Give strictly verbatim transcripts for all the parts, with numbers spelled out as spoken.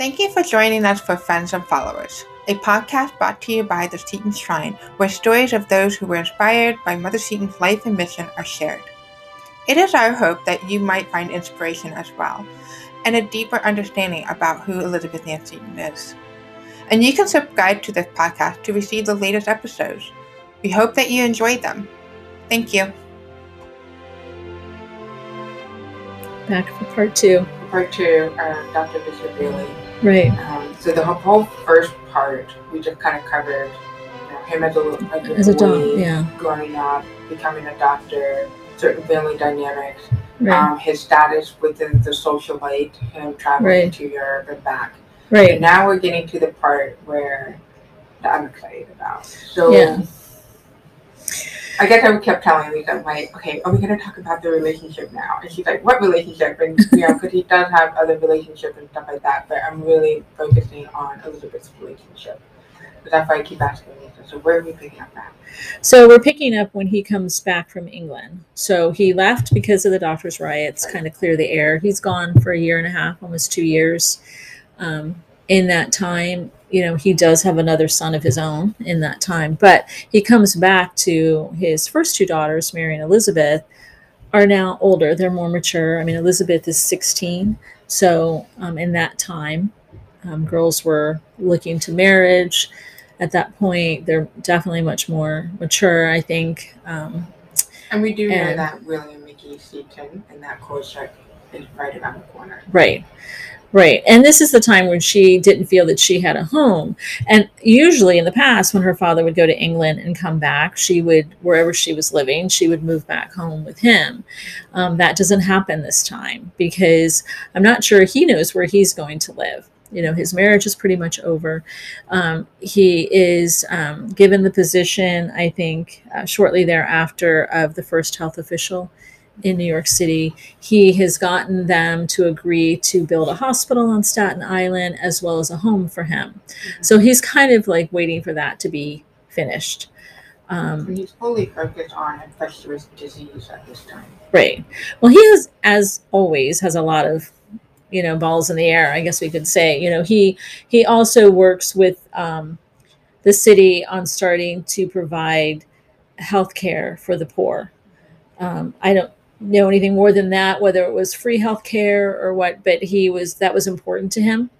Thank you for joining us for Friends and Followers, a podcast brought to you by the Seton Shrine, where stories of those who were inspired by Mother Seton's life and mission are shared. It is our hope that you might find inspiration as well, and a deeper understanding about who Elizabeth Ann Seton is. And you can subscribe to this podcast to receive the latest episodes. We hope that you enjoyed them. Thank you. Back for part two. Part two, uh, Doctor Richard Bailey. Right. Um, so the whole first part, we just kind of covered you know, him as a little as, as a dog, yeah, growing up, becoming a doctor, certain family dynamics, right. um, his status within the socialite, him traveling right. to Europe and back. Right. And now we're getting to the part where I'm excited about. So yeah. I guess I kept telling Lisa, I'm like, okay, are we going to talk about the relationship now? And she's like, what relationship? And, you know, because he does have other relationships and stuff like that, but I'm really focusing on Elizabeth's relationship. So that's why I keep asking Lisa, so where are we picking up now? So we're picking up when he comes back from England. So he left because of the doctors' riots, kind of clear the air. He's gone for a year and a half, almost two years. Um, in that time, you know, he does have another son of his own in that time, but he comes back to his first two daughters, Mary and Elizabeth, are now older. They're more mature. I mean, Elizabeth is sixteen. So um, in that time, um, girls were looking to marriage. At that point, they're definitely much more mature, I think. Um, and we do and, know that William Mickey Seton and that course check is right around the corner. Right. Right. And this is the time when she didn't feel that she had a home. And usually in the past, when her father would go to England and come back, she would, wherever she was living, she would move back home with him. Um, that doesn't happen this time because I'm not sure he knows where he's going to live. You know, his marriage is pretty much over. Um, he is um, given the position, I think, uh, shortly thereafter of the first health official in New York City. He has gotten them to agree to build a hospital on Staten Island as well as a home for him. Mm-hmm. So he's kind of like waiting for that to be finished. Um, he's fully focused on infectious disease at this time. Right. Well, he is, as always, has a lot of, you know, balls in the air, I guess we could say. You know, he, he also works with um, the city on starting to provide health care for the poor. Um, I don't know anything more than that, whether it was free health care or what, but he was, that was important to him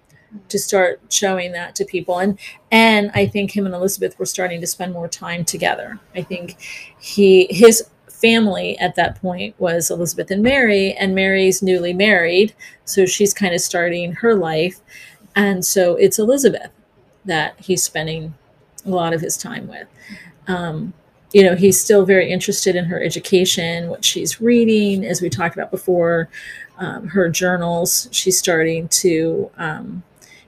to start showing that to people. And, and I think him and Elizabeth were starting to spend more time together. I think he, his family at that point was Elizabeth and Mary, and Mary's newly married. So she's kind of starting her life. And so it's Elizabeth that he's spending a lot of his time with. Um, You know, he's still very interested in her education, what she's reading, as we talked about before, um, her journals. She's starting to, um,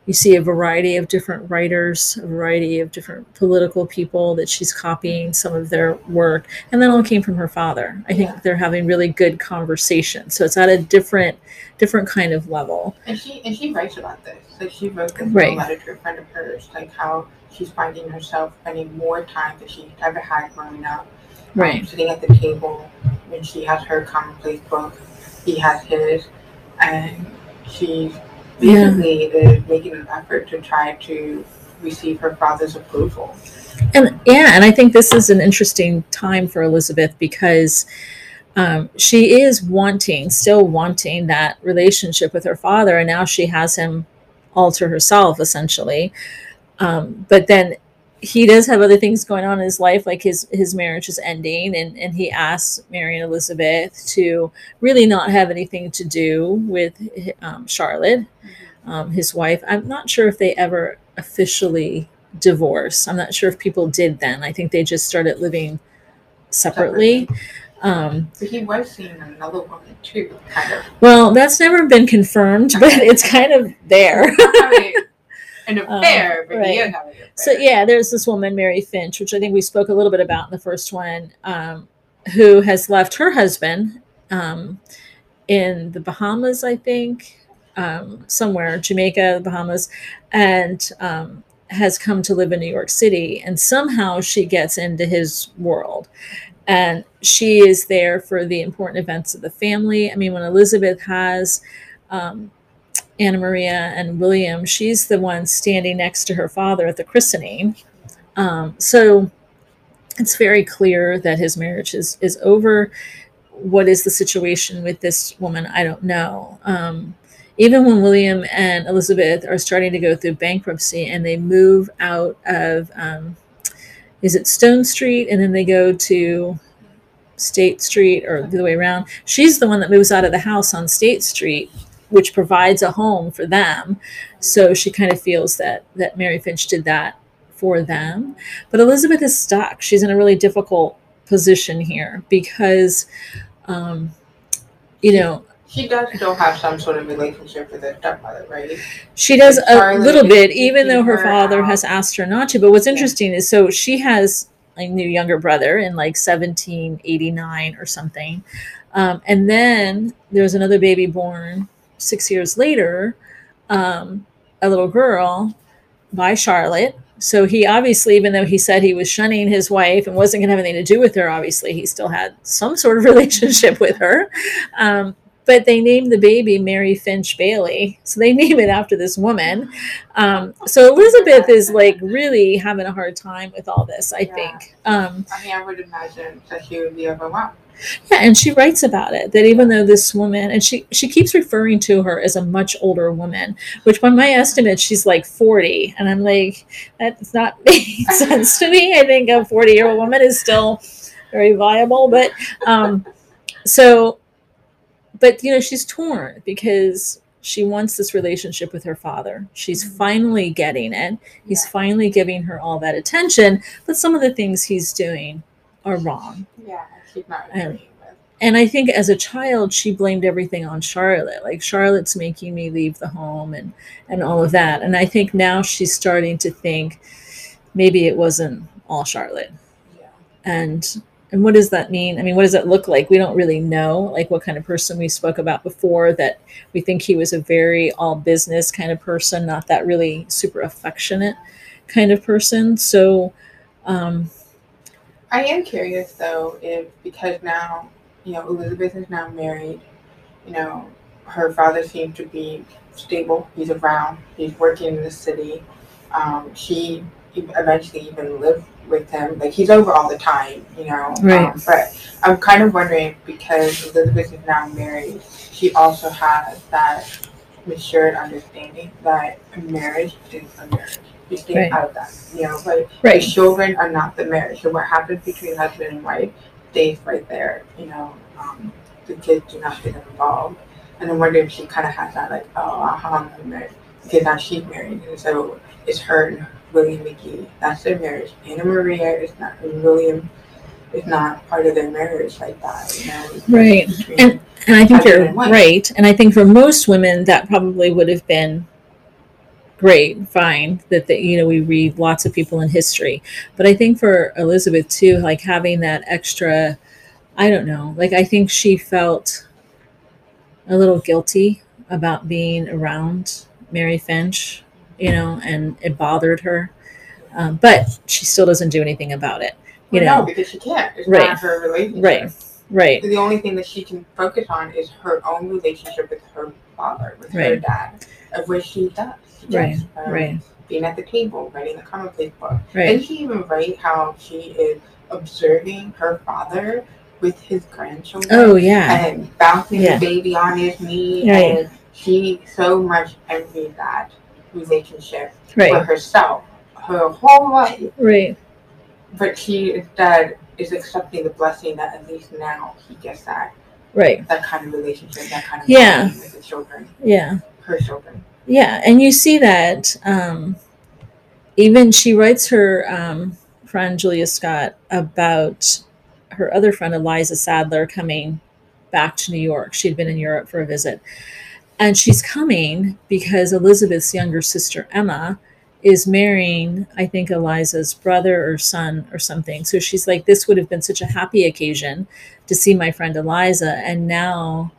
you see a variety of different writers, a variety of different political people that she's copying some of their work. And that all came from her father. I think yeah. they're having really good conversation. So it's at a different different kind of level. And she and she writes about this. Like she wrote this right. letter to a friend of hers, like how she's finding herself spending more time than she ever had growing up. Right. Um, sitting at the table when she has her commonplace book, he has his, and she's basically yeah. is making an effort to try to receive her father's approval. And yeah, and I think this is an interesting time for Elizabeth because um, she is wanting, still wanting that relationship with her father, and now she has him all to herself, essentially. Um, but then he does have other things going on in his life, like his, his marriage is ending, and, and he asks Mary and Elizabeth to really not have anything to do with um, Charlotte, um, his wife. I'm not sure if they ever officially divorced. I'm not sure if people did then. I think they just started living separately. separately. Um, but he was seeing another woman too, kind of. Well, that's never been confirmed, but it's kind of there. An affair, but um, right. you have an affair. So yeah, there's this woman, Mary Finch, which I think we spoke a little bit about in the first one, um, who has left her husband um, in the Bahamas, I think, um, somewhere, Jamaica, the Bahamas, and um, has come to live in New York City. And somehow she gets into his world. And she is there for the important events of the family. I mean, when Elizabeth has... Um, Anna Maria and William, she's the one standing next to her father at the christening. Um, so it's very clear that his marriage is, is over. What is the situation with this woman? I don't know. Um, even when William and Elizabeth are starting to go through bankruptcy and they move out of, um, is it Stone Street? And then they go to State Street or the way around. She's the one that moves out of the house on State Street, which provides a home for them. So she kind of feels that, that Mary Finch did that for them. But Elizabeth is stuck. She's in a really difficult position here because, um, you know, she does still have some sort of relationship with her stepmother, right? She does a little bit, even though her father has asked her not to. But what's interesting is, so she has a new younger brother in like seventeen eighty-nine or something. Um, and then there's another baby born six years later, um, a little girl by Charlotte. So he obviously, even though he said he was shunning his wife and wasn't going to have anything to do with her, obviously he still had some sort of relationship with her. Um, but they named the baby Mary Finch Bailey. So they name it after this woman. Um, so Elizabeth is like really having a hard time with all this, I yeah. think. Um, I mean, I would imagine that she would be overwhelmed. Yeah, and she writes about it, that even though this woman, and she, she keeps referring to her as a much older woman, which by my estimate, she's like forty. And I'm like, that does not make sense to me. I think a forty-year-old woman is still very viable. But um, so, but, you know, she's torn because she wants this relationship with her father. She's finally getting it. He's yeah. finally giving her all that attention. But some of the things he's doing are wrong. Yeah. And, and I think as a child, she blamed everything on Charlotte. Like, Charlotte's making me leave the home and, and all of that. And I think now she's starting to think maybe it wasn't all Charlotte. Yeah. And and what does that mean? I mean, what does it look like? We don't really know, like, what kind of person we spoke about before, that we think he was a very all business kind of person, not that really super affectionate kind of person. So, um I am curious, though, if, because now, you know, Elizabeth is now married, you know, her father seems to be stable. He's around. He's working in the city. Um, she eventually even lived with him. Like, he's over all the time, you know. Right. Um, but I'm kind of wondering, because Elizabeth is now married, she also has that matured understanding that marriage is a marriage. You stay right. out of that, you know, but right. the children are not the marriage. So what happens between husband and wife stays right there, you know. Um, the kids do not get involved. And I wonder if she kind of has that, like, oh, aha, I'm married. Because now she's married. And so it's her and William McGee. That's their marriage. Anna Maria is not, and William is not part of their marriage like that, you know. Right. And, and I think you're right. And I think for most women, that probably would have been great, fine, that, that, you know, we read lots of people in history. But I think for Elizabeth, too, like, having that extra, I don't know, like, I think she felt a little guilty about being around Mary Finch, you know, and it bothered her. Um, but she still doesn't do anything about it, you well, know. No, because she can't. It's right. not her relationship. Right, right. So the only thing that she can focus on is her own relationship with her father, with right. her dad, of which she does. Right, um, right. Being at the table, writing the commonplace book. Right. And she even write how she is observing her father with his grandchildren. Oh, yeah. And bouncing yeah. the baby on his knee. Right. And she so much envied that relationship right. for herself, her whole life. Right. But she instead is accepting the blessing that at least now he gets that. Right. That kind of relationship, that kind of yeah. relationship with the children. Yeah. Her children. Yeah, and you see that um, even she writes her um, friend Julia Scott about her other friend Eliza Sadler coming back to New York. She'd been in Europe for a visit. And she's coming because Elizabeth's younger sister, Emma, is marrying, I think, Eliza's brother or son or something. So she's like, this would have been such a happy occasion to see my friend Eliza. And now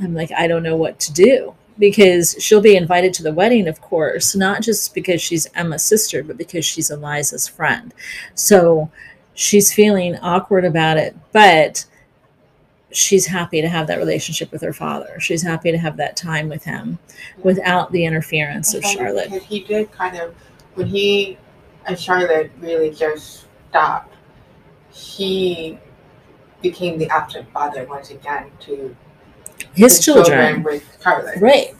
I'm like, I don't know what to do. Because she'll be invited to the wedding, of course, not just because she's Emma's sister, but because she's Eliza's friend. So she's feeling awkward about it. But she's happy to have that relationship with her father. She's happy to have that time with him without the interference of Charlotte. Because he did kind of, when he and Charlotte really just stopped, he became the absent father once again to his children. children with Charlotte. Right.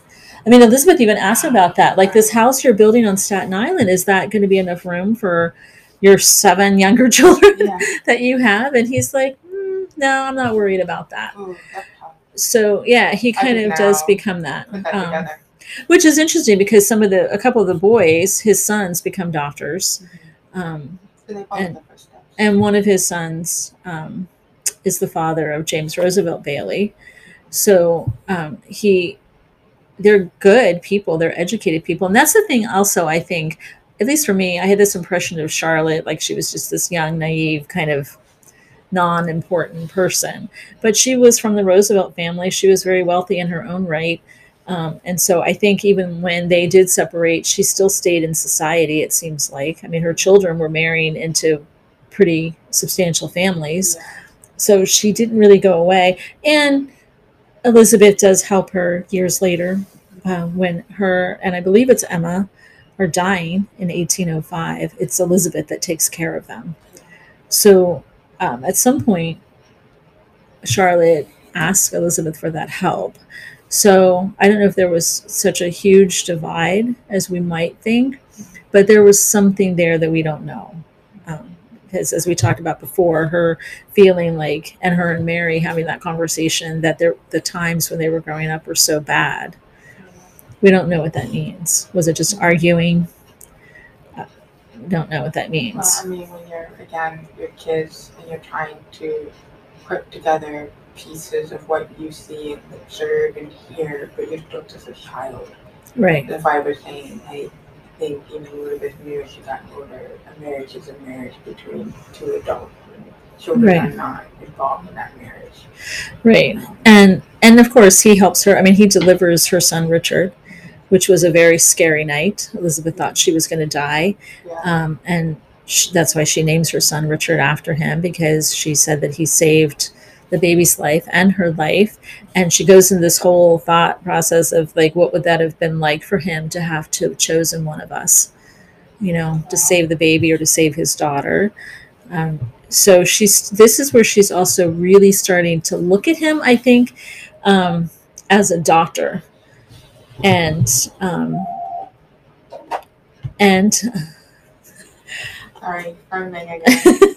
I mean, Elizabeth even asked about that. Like, this house you're building on Staten Island, is that going to be enough room for your seven younger children yeah. that you have? And he's like, mm, no, I'm not worried about that. Ooh, that's tough. So, yeah, he kind of does become that. Put that um, together. Which is interesting because some of the, a couple of the boys, his sons, become doctors. Mm-hmm. Um, so they follow the first steps. And one of his sons um, is the father of James Roosevelt Bailey. So um, he... they're good people. They're educated people. And that's the thing also, I think, at least for me, I had this impression of Charlotte, like she was just this young, naive, kind of non-important person. But she was from the Roosevelt family. She was very wealthy in her own right. Um, and so I think even when they did separate, she still stayed in society, it seems like. I mean, her children were marrying into pretty substantial families. Yeah. So she didn't really go away. And Elizabeth does help her years later uh, when her, and I believe it's Emma, are dying in eighteen oh five. It's Elizabeth that takes care of them. So um, at some point, Charlotte asks Elizabeth for that help. So I don't know if there was such a huge divide as we might think, but there was something there that we don't know. Um, As, as we talked about before, her feeling like, and her and Mary having that conversation, that there, the times when they were growing up were so bad. We don't know what that means. Was it just arguing? Uh, don't know what that means. Well, I mean, when you're, again, you're kids and you're trying to put together pieces of what you see and observe and hear, but you're still just a child. Right. If I were saying, like, I think even a little bit new as she got older, a marriage is a marriage between two adults. Children right. are not involved in that marriage. Right. And and of course he helps her. I mean, he delivers her son Richard, which was a very scary night. Elizabeth thought she was going to die. Yeah. Um, and she, that's why she names her son Richard after him, because she said that he saved the baby's life and her life. And she goes into this whole thought process of like, what would that have been like for him to have to have chosen one of us, you know, to save the baby or to save his daughter. Um, so she's, this is where she's also really starting to look at him, I think, um, as a doctor and, um, and sorry, I'm making it.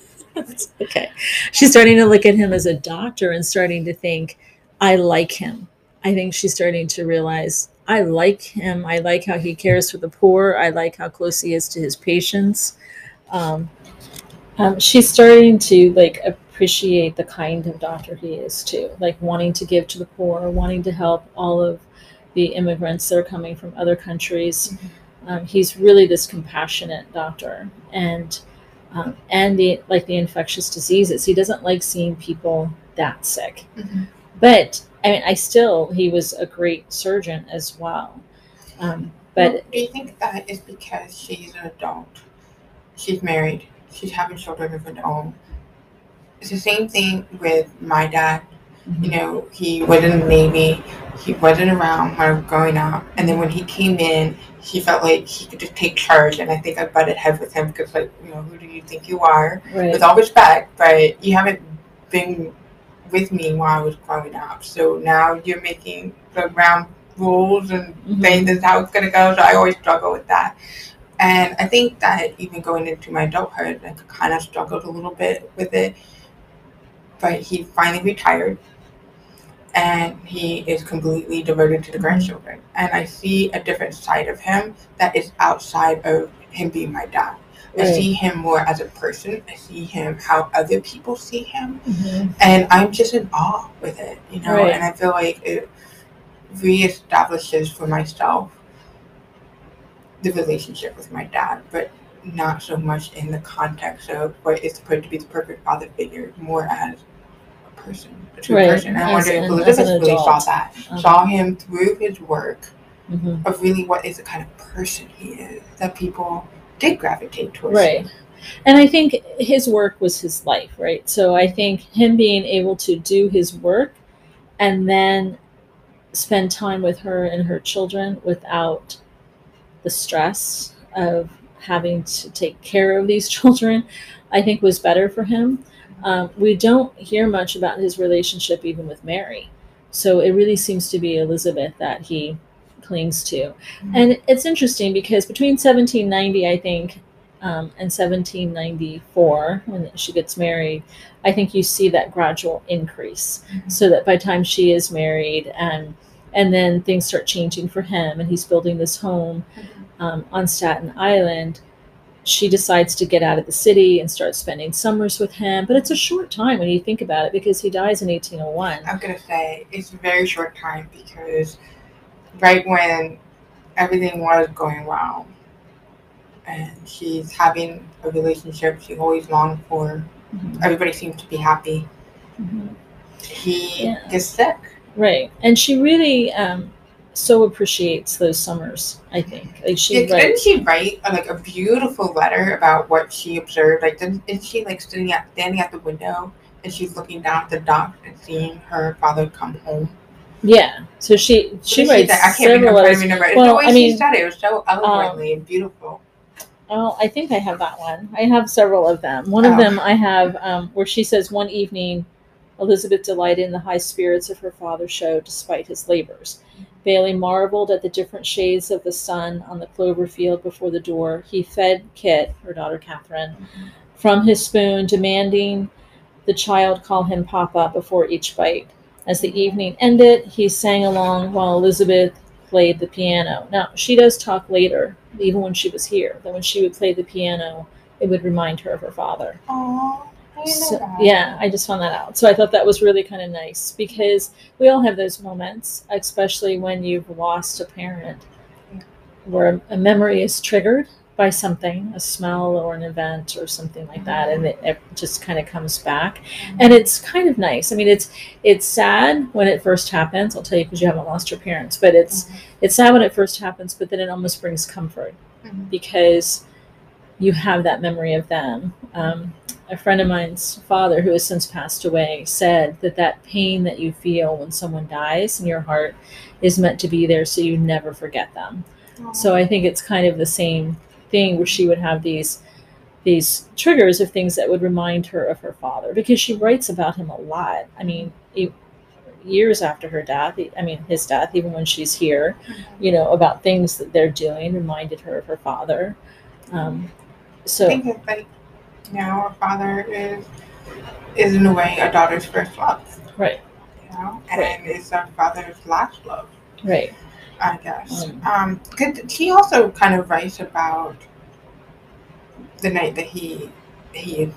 Okay. She's starting to look at him as a doctor and starting to think, I like him. I think she's starting to realize, I like him. I like how he cares for the poor. I like how close he is to his patients. Um, um, she's starting to like appreciate the kind of doctor he is too, like wanting to give to the poor, wanting to help all of the immigrants that are coming from other countries. Um, he's really this compassionate doctor. And Um, and the, like the infectious diseases. He doesn't like seeing people that sick. Mm-hmm. But I mean, I still, he was a great surgeon as well. Um, but well, do you think that is because she's an adult? She's married. She's having children of her own. It's the same thing with my dad. Mm-hmm. You know, he was in the Navy. He wasn't around when I was growing up. And then when he came in, he felt like he could just take charge. And I think I butted heads with him because, like, you know, who do you think you are? Right. With all respect, but you haven't been with me while I was growing up. So now you're making the round rules and mm-hmm. saying this is how it's going to go. So I always struggle with that. And I think that even going into my adulthood, I kind of struggled a little bit with it. But he finally retired. And he is completely devoted to the grandchildren. And I see a different side of him that is outside of him being my dad. Right. I see him more as a person. I see him how other people see him. Mm-hmm. And I'm just in awe with it, you know. Right. And I feel like it reestablishes for myself the relationship with my dad, but not so much in the context of what is supposed to be the perfect father figure, more as person, a true right. person. I wonder if Elizabeth really saw that, okay. saw him through his work mm-hmm. of really what is the kind of person he is that people did gravitate towards. Right. Him. And I think his work was his life, right? So I think him being able to do his work and then spend time with her and her children without the stress of having to take care of these children, I think was better for him. Um, we don't hear much about his relationship even with Mary. So it really seems to be Elizabeth that he clings to. Mm-hmm. And it's interesting because between seventeen ninety, I think, Um, and seventeen ninety-four, when she gets married, I think you see that gradual increase. Mm-hmm. So that by the time she is married, and and then things start changing for him, and he's building this home um, on Staten Island, she decides to get out of the city and start spending summers with him. But it's a short time when you think about it, because he dies in eighteen oh one. I'm going to say it's a very short time, because right when everything was going well, and she's having a relationship she always longed for. Mm-hmm. Everybody seems to be happy. Mm-hmm. He yeah. gets sick. Right. And she really um, so appreciates those summers, I think. Like she writes, didn't she write a, like a beautiful letter about what she observed? Like, didn't, isn't she like standing at, standing at the window and she's looking down at the dock and seeing her father come home? Yeah. So she, she writes she I can't several letters. I remember. Well, the way I mean, she said it, it was so eloquently um, and beautiful. Oh, I think I have that one. I have several of them. One of oh. them I have um, where she says, one evening, Elizabeth delighted in the high spirits of her father showed despite his labors. Bailey marveled at the different shades of the sun on the clover field before the door. He fed Kit, her daughter Catherine, from his spoon, demanding the child call him Papa before each bite. As the evening ended, he sang along while Elizabeth played the piano. Now, she does talk later, even when she was here, that when she would play the piano, it would remind her of her father. Aww, I so, know that. Yeah, I just found that out. So I thought that was really kind of nice, because we all have those moments, especially when you've lost a parent, where a memory is triggered by something, a smell or an event or something like that, and it, it just kind of comes back. And it's kind of nice. I mean, it's it's sad when it first happens. I'll tell you, because you haven't lost your parents, but it's mm-hmm. it's sad when it first happens, but then it almost brings comfort mm-hmm. because you have that memory of them. Um, a friend of mine's father, who has since passed away, said that that pain that you feel when someone dies in your heart is meant to be there so you never forget them. Aww. So I think it's kind of the same thing, where she would have these these triggers of things that would remind her of her father, because she writes about him a lot. I mean, it, years after her death, I mean, his death, even when she's here, you know, about things that they're doing reminded her of her father. Um, so I think it's like now her father is, is in a way a daughter's first love. Right. You know, and right. it's her father's last love. Right. I guess. Um, cause he also kind of writes about the night that he he is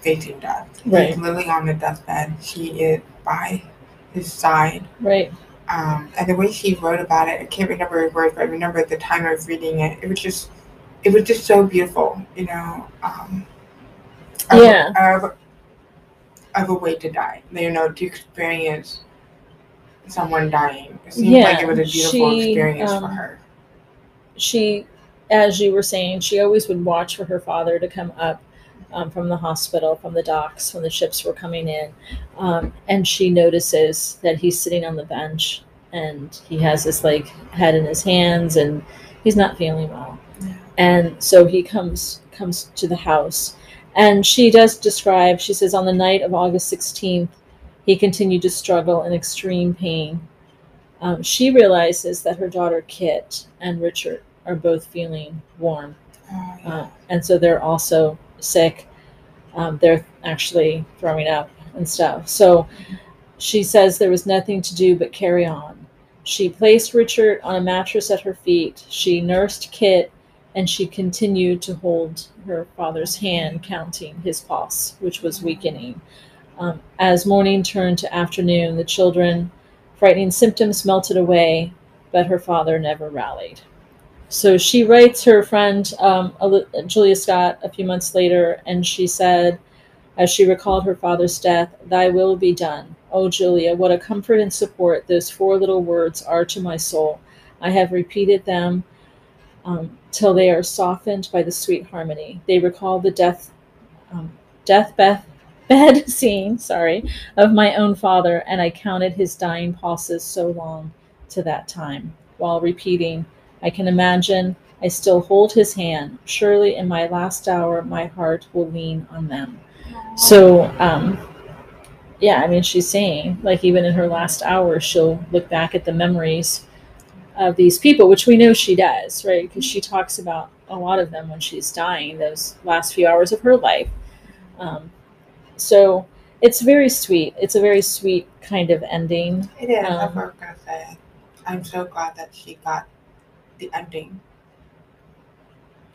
facing death. Right. He's literally on the deathbed. She is by his side. Right. Um, and the way she wrote about it, I can't remember his words, but I remember at the time I was reading it, it was just it was just so beautiful, you know. Um, of, yeah. Of, of a way to die, you know, to experience someone dying. It seemed yeah, like it was a beautiful she, experience um, for her. She, as you were saying, she always would watch for her father to come up um, from the hospital, from the docks, when the ships were coming in. Um, and she notices that he's sitting on the bench and he has this like head in his hands and he's not feeling well. Yeah. And so he comes comes to the house. And she does describe, she says, on the night of August sixteenth, he continued to struggle in extreme pain. Um, she realizes that her daughter Kit and Richard are both feeling warm. Oh, yeah. uh, and so they're also sick. Um, they're actually throwing up and stuff. So she says there was nothing to do but carry on. She placed Richard on a mattress at her feet. She nursed Kit, and she continued to hold her father's hand, counting his pulse, which was weakening. Um, as morning turned to afternoon, the children's frightening symptoms melted away, but her father never rallied. So she writes her friend, um, Julia Scott, a few months later, and she said, as she recalled her father's death, "Thy will be done. Oh, Julia, what a comfort and support those four little words are to my soul. I have repeated them um, till they are softened by the sweet harmony. They recall the death um, deathbed bed scene, sorry, of my own father, and I counted his dying pulses so long to that time, while repeating, I can imagine I still hold his hand. Surely in my last hour, my heart will lean on them. So, um, yeah, I mean, she's saying, like, even in her last hour, she'll look back at the memories of these people, which we know she does, right? Because she talks about a lot of them when she's dying, those last few hours of her life. Um, so it's very sweet. It's a very sweet kind of ending. It is. Um, I was going to say, I'm so glad that she got the ending.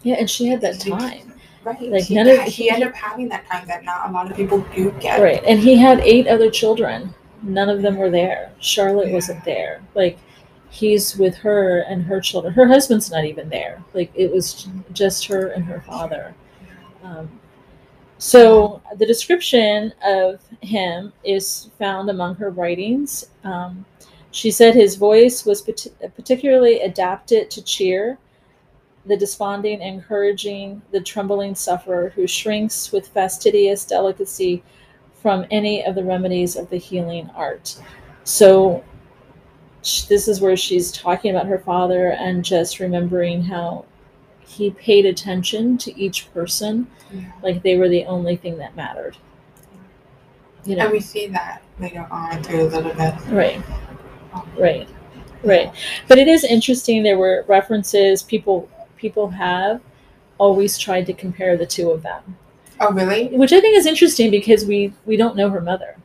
Yeah, and she had that time. Right. Like he, none of, he, he ended up having that time that not a lot of people do get. Right. And he had eight other children. None of them were there. Charlotte yeah. wasn't there. Like, he's with her and her children. Her husband's not even there. Like, it was just her and her father. Um, so the description of him is found among her writings. Um, she said his voice was pat- particularly adapted to cheer the desponding, encouraging, the trembling sufferer who shrinks with fastidious delicacy from any of the remedies of the healing art. So this is where she's talking about her father and just remembering how he paid attention to each person, yeah. like they were the only thing that mattered. You know? And we see that later on through Elizabeth. Right, right, right. But it is interesting, there were references, people... people have always tried to compare the two of them. Oh, really? Which I think is interesting because we, we don't know her mother.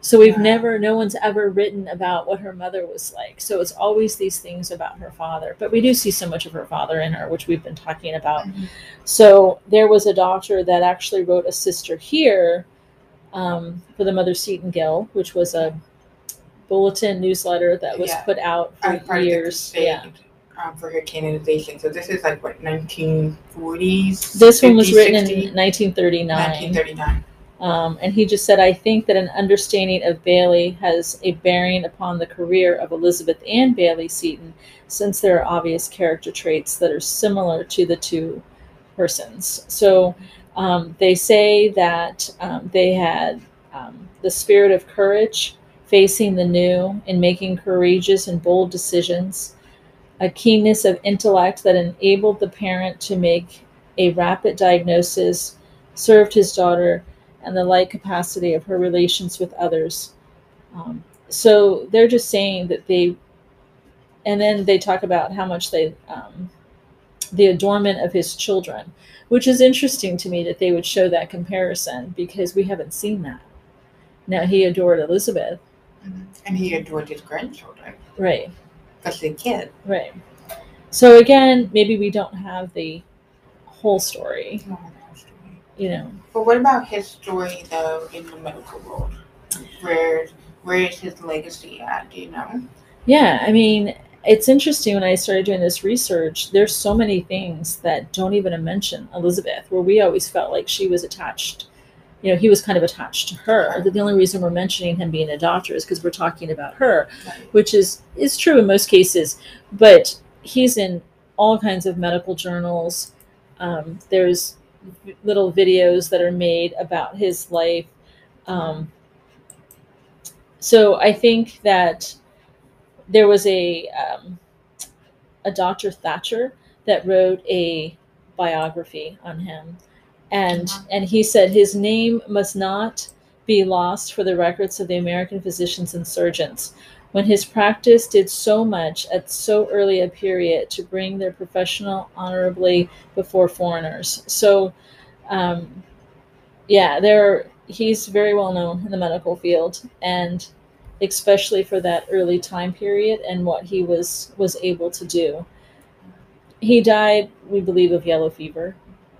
So we've yeah. never, no one's ever written about what her mother was like. So it's always these things about her father. But we do see so much of her father in her, which we've been talking about. Mm-hmm. So there was a doctor that actually wrote a sister here um, for the Mother Seton Guild, which was a bulletin newsletter that was yeah. put out for years. Yeah. Um, for her canonization. So this is like what, nineteen forties? This fifties, one was written sixties? In nineteen thirty-nine. nineteen thirty-nine. Um, and he just said, I think that an understanding of Bailey has a bearing upon the career of Elizabeth Ann Bailey Seton, since there are obvious character traits that are similar to the two persons. So um, they say that um, they had um, the spirit of courage, facing the new and making courageous and bold decisions, a keenness of intellect that enabled the parent to make a rapid diagnosis, served his daughter, and the like capacity of her relations with others. Um, so they're just saying that they, and then they talk about how much they, um, the adornment of his children, which is interesting to me that they would show that comparison because we haven't seen that. Now, he adored Elizabeth. And he adored his grandchildren. Right. Especially a kid. Right. So again, maybe we don't have the whole story. We don't have the whole story. You know. But what about his story though in the medical world? Where where is his legacy at, do you know? Yeah, I mean, it's interesting when I started doing this research, there's so many things that don't even mention Elizabeth, where we always felt like she was attached, you know, he was kind of attached to her. The only reason we're mentioning him being a doctor is because we're talking about her, which is, is true in most cases, but he's in all kinds of medical journals. Um, there's little videos that are made about his life. Um, so I think that there was a, um, a Doctor Thatcher that wrote a biography on him. And and he said his name must not be lost for the records of the American physicians and surgeons, when his practice did so much at so early a period to bring their professional honorably before foreigners. So, um, yeah, there he's very well known in the medical field, and especially for that early time period and what he was was able to do. He died, we believe, of yellow fever.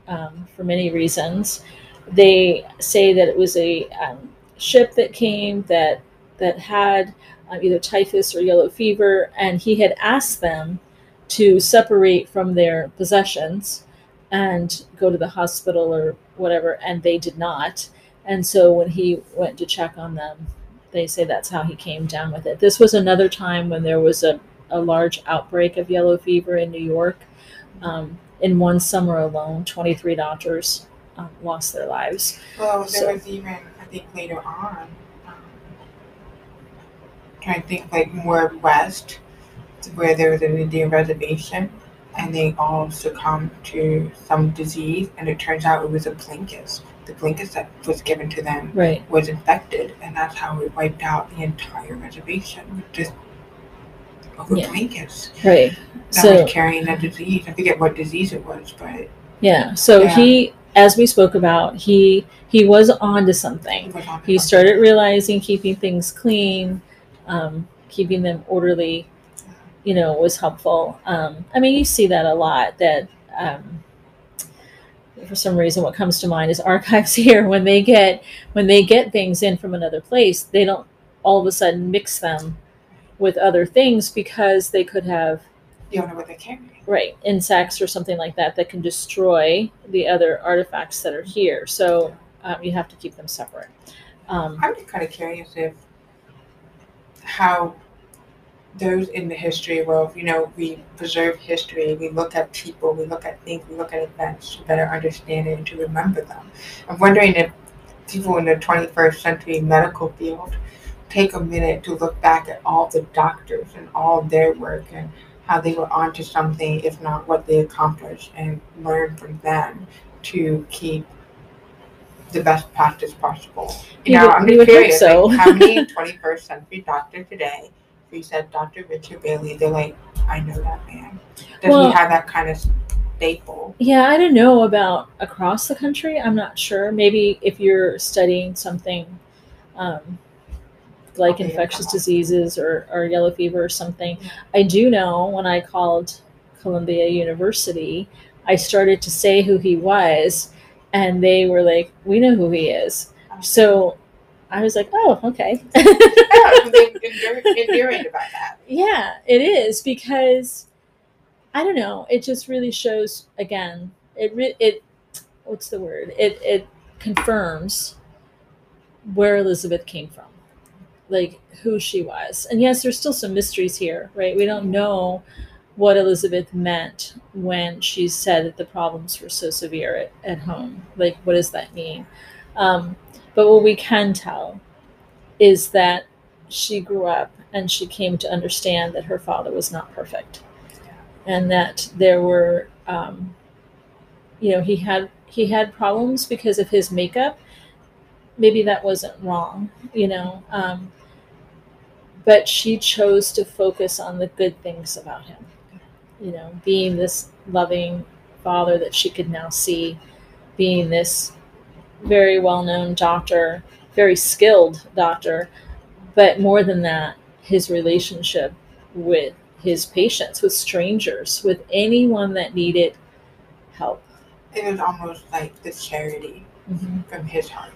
Um, for many reasons. They say that it was a um, ship that came that that had uh, either typhus or yellow fever, and he had asked them to separate from their possessions and go to the hospital or whatever, and they did not. And so when he went to check on them, they say that's how he came down with it. This was another time when there was a, a large outbreak of yellow fever in New York. Um, In one summer alone, twenty-three doctors um, lost their lives. Well, there so. was even, I think, later on, um, I think like more west, where there was an Indian reservation, and they all succumbed to some disease, and it turns out it was a blinkist. The blinkist that was given to them right. was infected, and that's how it wiped out the entire reservation, just over yeah. blinkist. Right. That so, was carrying a disease. I forget what disease it was, but... Yeah, so yeah. he, as we spoke about, he he was onto something. He, was onto he started something. realizing keeping things clean, um, keeping them orderly, you know, was helpful. Um, I mean, you see that a lot, that um, for some reason what comes to mind is archives here. When they get when they get things in from another place, they don't all of a sudden mix them with other things because they could have... You don't know what they carry. Right, insects or something like that that can destroy the other artifacts that are here. So um, you have to keep them separate. Um, I'm just kind of curious if how... those in the history world, you know, we preserve history, we look at people, we look at things, we look at events to better understand it and to remember them. I'm wondering if people in the twenty-first century medical field take a minute to look back at all the doctors and all their work and how they were onto something, if not what they accomplished, and learn from them to keep the best practice possible. You, you know, would, I'm just curious, so. like, how many twenty-first century doctors today, we said Doctor Richard Bailey, they're like, I know that man. Does well, he have that kind of staple? Yeah, I don't know about across the country. I'm not sure. Maybe if you're studying something um, like okay, infectious diseases or, or yellow fever or something. I do know when I called Columbia University, I started to say who he was, and they were like, we know who he is. So I was like, oh, okay. Endearing about that. Yeah, it is, because I don't know. It just really shows again. It re- it what's the word? It it confirms where Elizabeth came from, like who she was. And yes, there's still some mysteries here, right? We don't know what Elizabeth meant when she said that the problems were so severe at, at home. Like, what does that mean? Um, but what we can tell is that she grew up and she came to understand that her father was not perfect, and that there were, um, you know, he had, he had problems because of his makeup. Maybe that wasn't wrong, you know, um, but she chose to focus on the good things about him, you know, being this loving father that she could now see, being this very well-known doctor, very skilled doctor, but more than that, his relationship with his patients, with strangers, with anyone that needed help. It was almost like the charity mm-hmm. from his heart.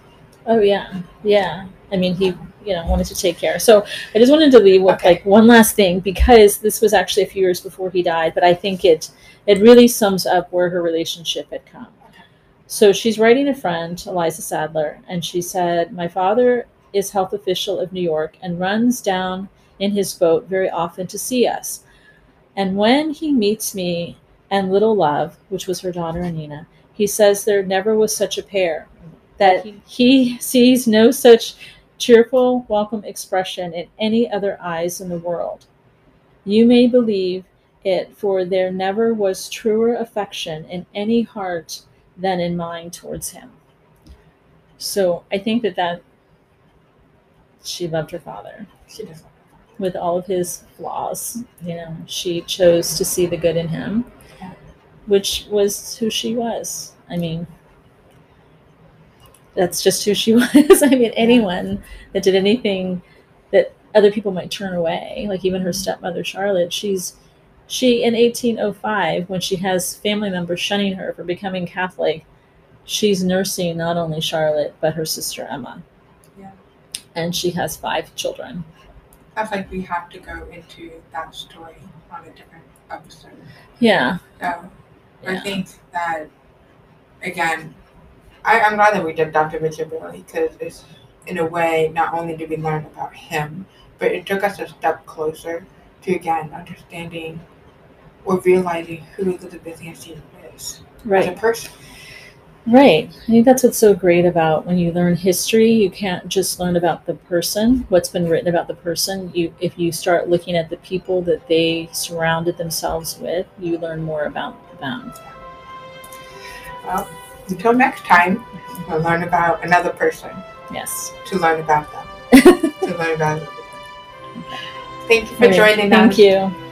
Oh, yeah. Yeah. I mean, he, you know, wanted to take care. So I just wanted to leave with okay. like one last thing, because this was actually a few years before he died, but I think it, it really sums up where her relationship had come. Okay. So she's writing a friend, Eliza Sadler, and she said, my father is health official of New York and runs down in his boat very often to see us. And when he meets me and little Love, which was her daughter and Nina, he says there never was such a pair, that he sees no such cheerful, welcome expression in any other eyes in the world. You may believe it, for there never was truer affection in any heart than in mine towards him. So I think that that she loved her father. She did. With all of his flaws, you know, she chose to see the good in him, which was who she was. I mean, that's just who she was. I mean, anyone that did anything that other people might turn away, like even her stepmother, Charlotte, she's, she in eighteen oh five, when she has family members shunning her for becoming Catholic, she's nursing not only Charlotte, but her sister, Emma. And she has five children. I think we have to go into that story on a different episode. Yeah. So yeah. I think that, again, I, I'm glad that we did Doctor Richard Bailey, because it's, in a way, not only did we learn about him, but it took us a step closer to, again, understanding or realizing who Elizabeth Ann Seton is right. as a person. Right. I think that's what's so great about when you learn history, you can't just learn about the person, what's been written about the person. You, if you start looking at the people that they surrounded themselves with, you learn more about them. Well, until next time, we'll learn about another person. Yes. To learn about them. to learn about them. Thank you for All right. joining Thank us. Thank you.